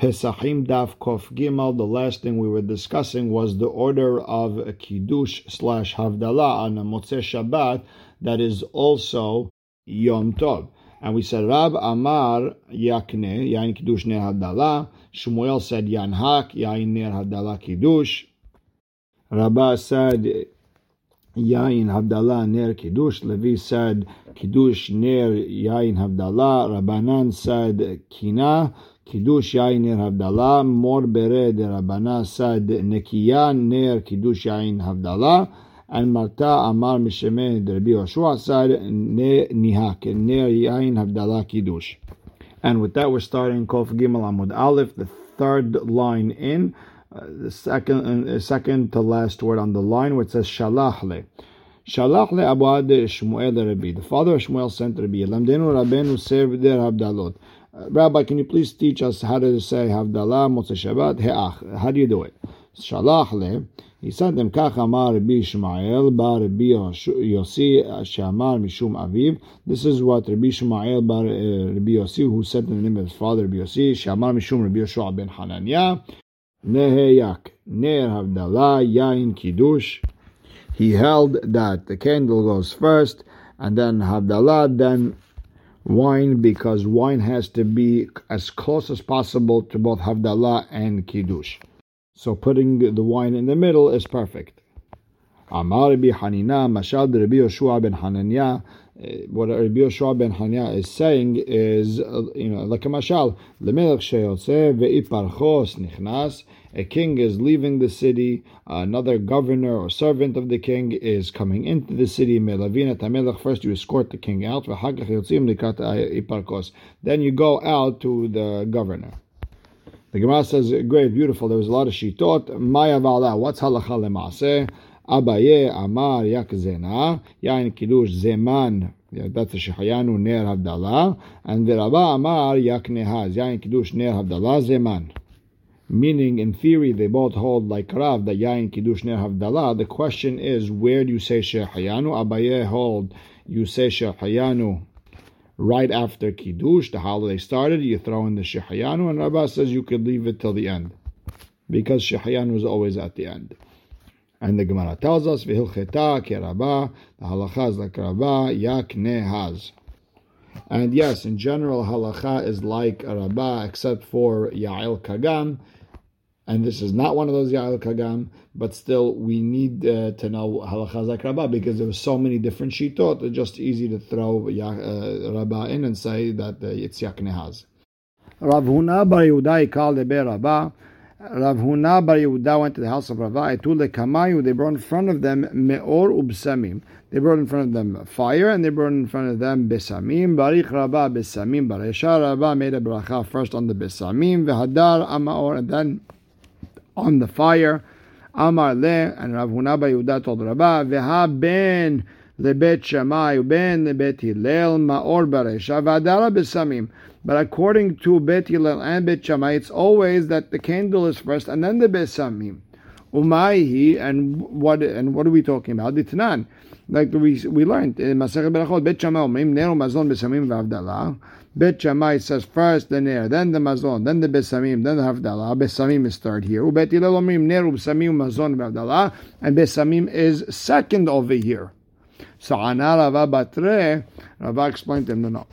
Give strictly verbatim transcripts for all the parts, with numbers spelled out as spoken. Pesachim Daf Kof Gimel. The last thing we were discussing was the order of Kiddush slash Havdalah on a Motzei Shabbat that is also Yom Tov. And we said, Rab Amar Yakne, Yain Kiddush Ner Havdalah. Shmuel said, Yanhak, Yain Ner Havdalah Kiddush. Rabbah said, Yain Havdalah Ner Kiddush. Levi said, Kiddush Ner Yain Havdalah. Rabbanan said, Kina, Kiddush Yain Ner Havdalah. Mor Bere de Rabbanah said, Nekiya Ner Kiddush Yain Havdalah. And Marta Amar Mishemeh de Rabbi Yehoshua said, Ne Nihak, Ner Yain Havdalah Kiddush. And with that, we're starting Kof Gimel Amud Aleph, the third line in. Uh, the second, uh, second to last word on the line, where it says Shalach le. Shalach le Abu Ad Shmuel Rabbi. The father of Shmuel sent Rabbi. Lamdenu Rabbeinu serve their Havdalot. Rabbi, can you please teach us how to say Havdalah Motzei Shabbat Heach? How do you do it? Shalach le. He sent them Kach Amar Rabbi Shmuel Bar Rabbi Yosi Shamar Mishum Aviv. This is what Rabbi Shmuel Bar uh, Rabbi Yosi, who sent in the name of his father Rabbi Yosi Shamar Mishum Rabbi Yehoshua ben Hananya. Neheyak Ner Havdalah Yain Kiddush. He held that the candle goes first, and then Havdalah, then wine, because wine has to be as close as possible to both Havdalah and Kiddush. So putting the wine in the middle is perfect. Amar Rabbi Hanina mashal Rabbi Yehoshua ben Hananya. What Rabbi Yehoshua ben Hananya is saying is, you know, like a mashal, lemelech sheyotze veiparchos nichnas. A king is leaving the city. Another governor or servant of the king is coming into the city. Melavina tamelech. First, you escort the king out. V'hagach yotzim likat iparchos. Then you go out to the governor. The Gemara says, "Great, beautiful." There was a lot of shitot. Maya v'ala. What's halacha lemaseh? Abaye Amar Yak Zena Yain Kiddush Zeman. That's the Shachaynu Ner Havdalah. And the Rava Amar Yaknehaz Yain Kiddush Ner Havdalah Zeman. Meaning, in theory, they both hold like Rav that Yain Kiddush Ner Havdalah. The question is, where do you say Shachaynu? Abaye hold you say Shachaynu right after Kiddush, the holiday started. You throw in the Shachaynu, and Rava says you could leave it till the end because Shachaynu is always at the end. And the Gemara tells us, V'hilcheta kerabah, the halakha is like Rabbah, Yaknehaz. And yes, in general, halakha is like Rabbah, except for Ya'el Kagam. And this is not one of those Ya'el Kagam, but still, we need uh, to know halakha is like Rabbah, because there are so many different shitot, it's just easy to throw uh, Rabbah in and say that uh, it's Yaknehaz. Rav Huna Bar Yehuda, Ikla Le Be Rabbah. Rav Huna Bar Yehuda went to the house of Rava. They brought in front of them me'or u'besamim. They brought in front of them fire, and they brought in front of them besamim. Barich Rava besamim barishah. Rava made a bracha first on the besamim, v'hadar amaor, and then on the fire. Amar le, and Rav Huna Bar Yehuda told Rava, v'ha ben le Bet Shammai ben le Bet Hillel maor barishah v'hadar besamim. But according to Bet Hillel and Bet Shammai, it's always that the candle is first and then the besamim. Umayhi, and what and what are we talking about? Ditnan, like we we learned in Masechet Berachot, Bet Shammai omrim ner u'mazon besamim v'havdalah. Bet Shammai says first the ner, then the mazon, then the besamim, then the havdalah. Besamim is third here. Ubet Hillel omrim ner u'besamim u'mazon v'havdalah, and besamim is second over here. So Ana Rava Batre, Rava explained to him, no, no.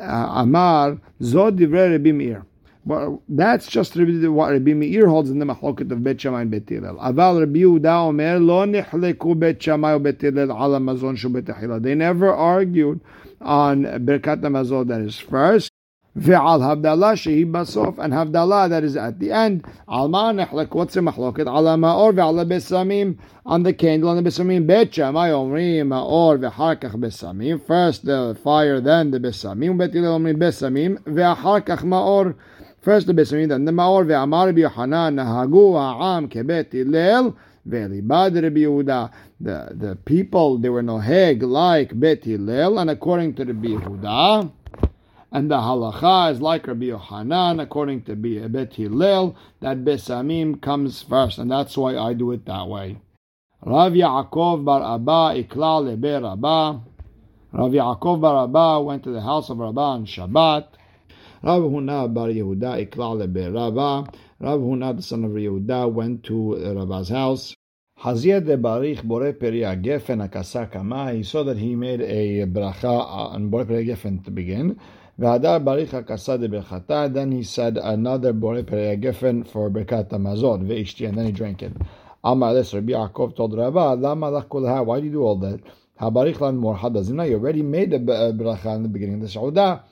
Amar Zod Divrei Rabbi Meir. Well, that's just what Rabbi Meir holds in the Machloket of Bet Shammai and Bet Hillel. Aval Rabbi Yehuda Omer Lo Nichleku Bet Shammai uBet Hillel Al Hamazon Shu Bet Hillel. They never argued on Berkat Amazon that is first, ve'al Havdalah shehi basof, and Havdalah that is at the end. Al Ma Nichleku. What's the Machloket? Al Maor ve'al Besamim, on the candle and the Besamim. Bet Shammai Omrim Maor ve'harkach Besamim. First the fire, then the Besamim. Bet Hillel Omrim Besamim ve'harkach Maor. First the Besamim, then the Maor. Ve'amar Rabbi Yochanan Nahagu ha'am kebet Hillel ve'libad Rabbi Yehuda. The the people, they were noheg like Bet Hillel, and according to Rabbi Yehuda. And the halakha is like Rabbi Yochanan, according to Bet Hillel, that besamim comes first, and that's why I do it that way. Rav Yaakov Bar Abba, Ikla Le Be Rabbah. Rav Yaakov Bar Abba went to the house of Rabbah on Shabbat. Rav Huna Bar Yehuda, Ikla Le Be Rabbah. Rav Huna, the son of Yehuda, went to Rabbah's house. Hazia de Barich Boreperi Agefen Akasa Kama. He saw that he made a bracha on Boreperi Agefen to begin. V'hadar Barich Akasa de Berchata. Then he said another Boreperi Agefen for Berkat Amazon. Ve'ishti, and then he drank it. Amar this, Rabbi Yaakov told Rabbah, Lama lach kol ha, why do you do all that? Habarich lan mor hadazimna, you already made a bracha in the beginning of the Seudah.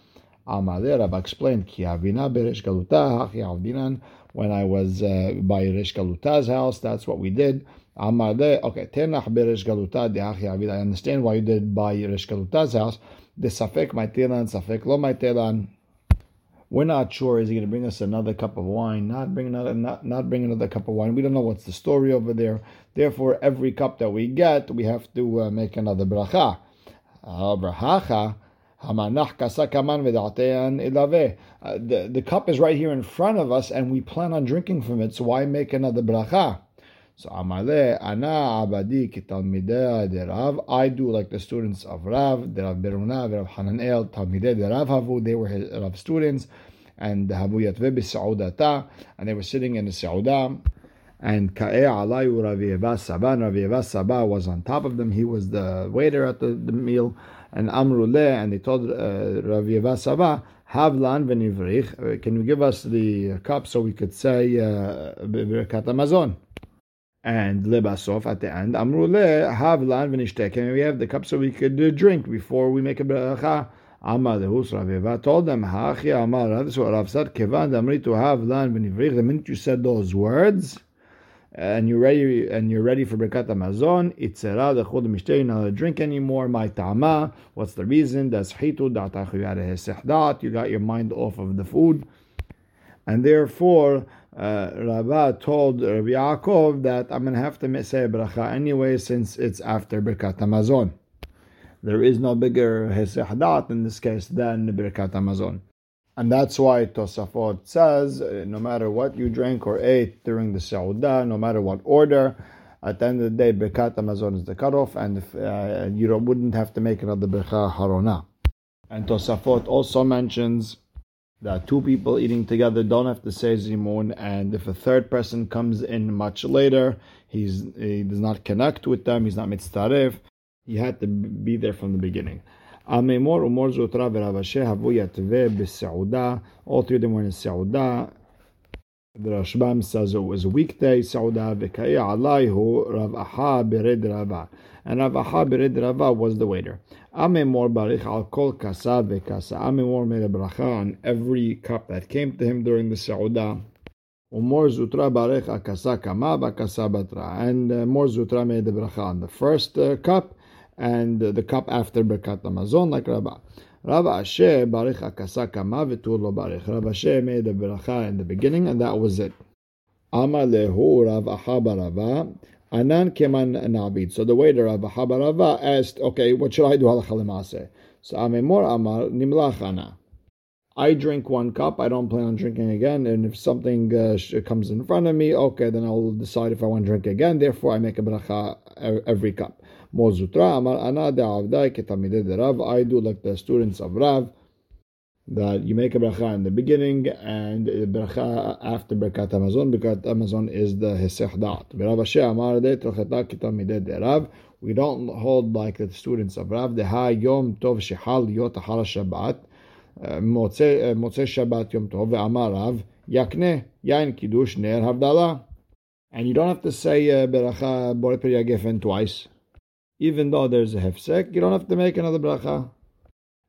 Amar there, Rabbah explained, Ki avina beresh galuta, hachi avdinan. When I was uh, by Resh Galuta's house, that's what we did. Amar there, okay, tenach beresh galuta dehachi avdinan. I understand why you did it by Resh Galuta's house. The safek maitelan, safek lo maitelan. We're not sure. Is he going to bring us another cup of wine? Not bring another. Not, not bring another cup of wine. We don't know what's the story over there. Therefore, every cup that we get, we have to uh, make another bracha. Uh, bracha hamanach kasakaman v'datean ilave. The the cup is right here in front of us, and we plan on drinking from it. So why make another bracha? So amale ana abadi kitalmidei derav. I do like the students of Rav, derav Beruna, derav Hananel, talmidei derav havu. They were his Rav students, and havu yatvei b'seudata, and they were sitting in the seudah. And ka'eh alayu Ravya Saba. Ravya Saba was on top of them. He was the waiter at the, the meal. And amruleh, and they told uh, Ravya Saba, havlan v'nivrich. Can you give us the cup so we could say Berkat Amazon? And lebasof at the end, amru le havlan v'nishtek. And we have the cup so we could uh, drink before we make a bracha. Amar lehus Rav Yehuda told them, hachi amar Rav. So Rav said, kevan damri to havlan v'nivrich. The minute you said those words, and you're ready, and you're ready for Berkat Amazon, itzera dechud mishtek. You're not allowed to drink anymore. My tama. What's the reason? That's shitot datachu. You got your mind off of the food. And therefore, uh, Rabbah told Rabbi Yaakov that I'm going to have to say bracha anyway since it's after Birkat Hamazon. There is no bigger hesehdat in this case than Birkat Hamazon. And that's why Tosafot says, uh, no matter what you drank or ate during the Seudah, no matter what order, at the end of the day, Birkat Hamazon is the cutoff, and if, uh, you don't, wouldn't have to make another bracha harona. And Tosafot also mentions that two people eating together don't have to say zimun, and if a third person comes in much later, he's he does not connect with them, he's not mitztaref, he had to be there from the beginning. All three of them were in Seudah. The Rashbam says it was a weekday Seudah, v'ka'eh alayhu Rav Aha bered Rava, and Rav Aha bered Rava was the waiter. Amemor barich al kol kasa v'kasa. Amemor made a bracha on every cup that came to him during the Seudah. Umor zutra barich al kasa kama v'kasa batra, and uh, Mor zutra made the bracha on the first uh, cup and uh, the cup after Berkat Amazon, like Rabbah. Rav Asher barich akasa kama v'tur lo barich. Rav Asher made the bracha in the beginning, and that was it. Amar lehu Rav Aha Bar Abba anan keman nabid. So the waiter Rav Aha Bar Abba asked, "Okay, what should I do halacha l'maaseh?" So Amemor Amar nimlach ana. I drink one cup. I don't plan on drinking again. And if something uh, comes in front of me, okay, then I'll decide if I want to drink again. Therefore, I make a bracha every cup. Mozutra amar ana de avdai ketamide de Rav. I do like the students of Rav, that you make a bracha in the beginning and a bracha after Berkat Amazon. Berkat Amazon is the hesehdat. Rav Asher amar de trocheta ketamide de Rav. We don't hold like the students of Rav. Deha Yom Tov shehal yot hara Shabbat. Motze Shabbat Yom Tov ve'amar Rav Yakneh Yain Kiddush Ner Havdalah. And you don't have to say Beracha Boreperi Agefen twice. Even though there's a hefsek, you don't have to make another bracha.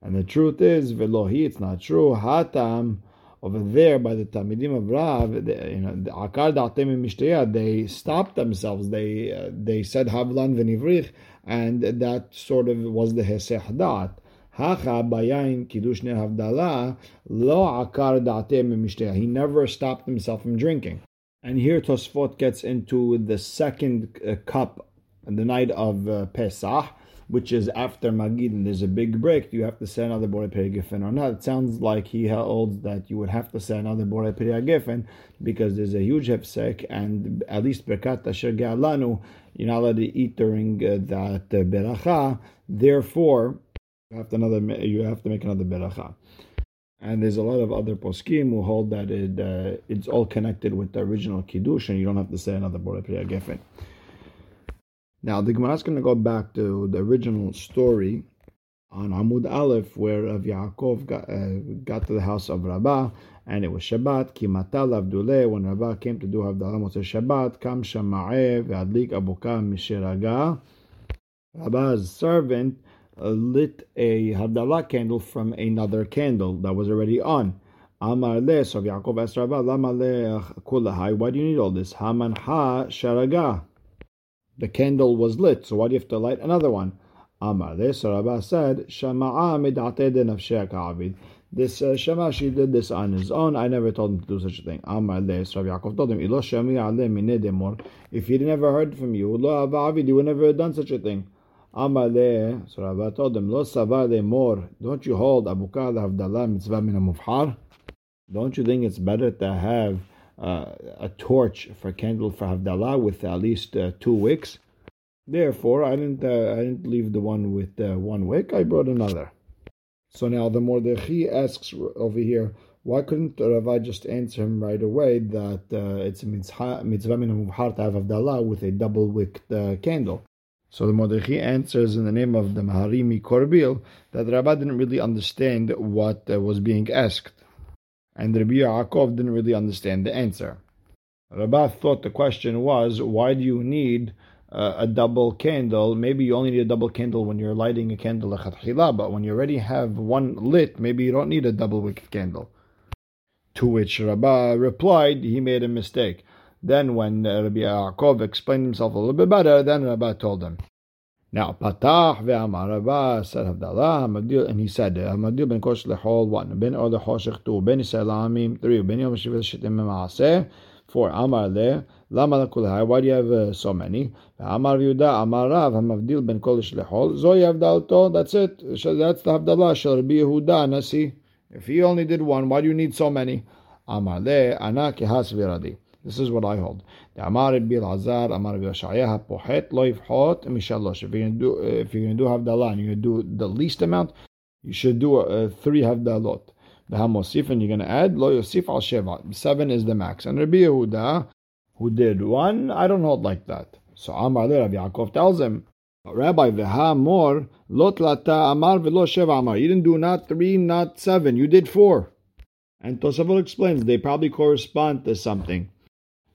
And the truth is, velohi, it's not true. Hatam, over there by the Talmidim of Rav, they, you know, akar da'atem mishtaya, they stopped themselves. They uh, they said havlan v'nivrich, and that sort of was the hesehdat. Hacha bayayin kiddush ner havdalah lo akar da'atem mishtaya. He never stopped himself from drinking. And here Tosfot gets into the second uh, cup. And the night of uh, Pesach, which is after Magid, and there's a big break, do you have to say another Boreperi Agefen or not? It sounds like he holds that you would have to say another Boreperi Agefen because there's a huge hefsek, and at least Berkat Asher Ge'alanu, you're not allowed to eat during uh, that uh, beracha. Therefore, you have to another. You have to make another beracha. And there's a lot of other poskim who hold that it uh, it's all connected with the original Kiddush, and you don't have to say another Boreperi Agefen. Now, the Gemara is going to go back to the original story on Amud Aleph, where Rav Yaakov got, uh, got to the house of Rabbah, and it was Shabbat. Ki matal Avdala, when Rabbah came to do Havdalah Motzei Shabbat, kam shama'eh ve'adlik abuka mishiraga. Rabbah's servant Uh, lit a Havdalah candle from another candle that was already on. Amar le, so Yaakov asked Rabbah, lama le kulahai, why do you need all this? Haman ha sharaga. The candle was lit, so why do you have to light another one? Amar le, so Rabbah said, shama'a mid'ate de nafsheh ka'avid. This uh, Shema, she did this on his own. I never told him to do such a thing. Amar le, so Rav Yaakov told him, ilo shami'a le mineh demor. If he'd never heard from you, lo avid, you would never have done such a thing. Amale, so Rabbah told them, Lo Sabar le Mor, don't you hold Abuka Havdalah mitzvah min Mufhar? Don't you think it's better to have uh, a torch for candle for Havdalah with at least uh, two wicks? Therefore, I didn't uh, I didn't leave the one with uh, one wick, I brought another. So now the Mordechi asks over here, why couldn't Rabbah just answer him right away that uh, it's a mitzvah, mitzvah min Mufhar to have Havdalah with a double wicked uh, candle? So the Mordechi answers in the name of the Maharimi Korbil that Rabbah didn't really understand what uh, was being asked. And Rabbi Yaakov didn't really understand the answer. Rabbah thought the question was, why do you need uh, a double candle? Maybe you only need a double candle when you're lighting a candle lechatchila, but when you already have one lit, maybe you don't need a double wick candle. To which Rabbah replied, he made a mistake. Then when Rabbi Yaakov explained himself a little bit better, then Rabbah told him. Now, Patah ve'amar Rabbah said Havdalah, and he said, Hamadil ben Kosh lechol one, ben or lechoshech two, ben Yisrael ha'amim three, ben Yom Shiva l'shitim me'aseh four, amar le, lama l'kulhai, why do you have uh, so many? Amar Yehuda, amar Rav, Hamadil ben Kosh lechol, zoy Havdalto, that's it, that's the Havdalah, shall Rabbi Yehuda nasi. If he only did one, why do you need so many? Amar le, ana kehas viradi. This is what I hold. Amar bil azar, amar bil shayah pohet loif hot mishalosh. If you're gonna do, if you're gonna do havdalah, and you're gonna do the least amount, you should do uh, three havdalot. V'hamosif, and you're gonna add lo yosif al sheva. Seven is the max. And Rabbi Yehuda, who did one, I don't hold like that. So Amar le, Rabbi Yaakov tells him, Rabbi v'hamor lot lata amar v'lo sheva amar. You didn't do not three, not seven. You did four. And Tosafot explains they probably correspond to something.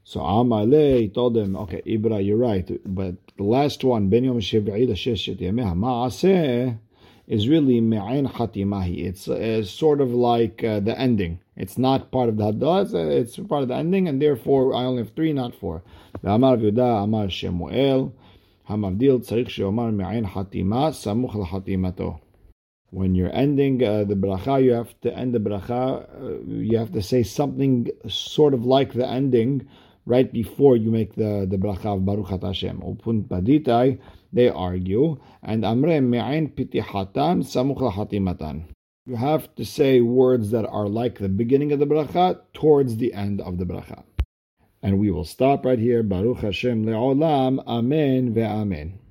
So Amalei told him, okay, Ibra, you're right, but the last one, Ben Yom Shiv'i L'Shesh Yameh Ma'aseh, is really Me'ain Hatimahi. It's uh, sort of like uh, the ending. It's not part of the Haddalah, it's part of the ending, and therefore I only have three, not four. Amar Yudah, Amar Shemuel, Hamavdil Tzarich Sheomar Me'ain Hatimah, Samuch L'Hatimato. When you're ending uh, the bracha, you have to end the bracha, uh, you have to say something sort of like the ending, right before you make the, the bracha of Baruch At Hashem. Upun Paditai, they argue, and Amre Me'ain Pitihatan Samuch LaHatimatan. You have to say words that are like the beginning of the bracha towards the end of the bracha. And we will stop right here. Baruch Hashem Le'olam. Amen Ve'amen.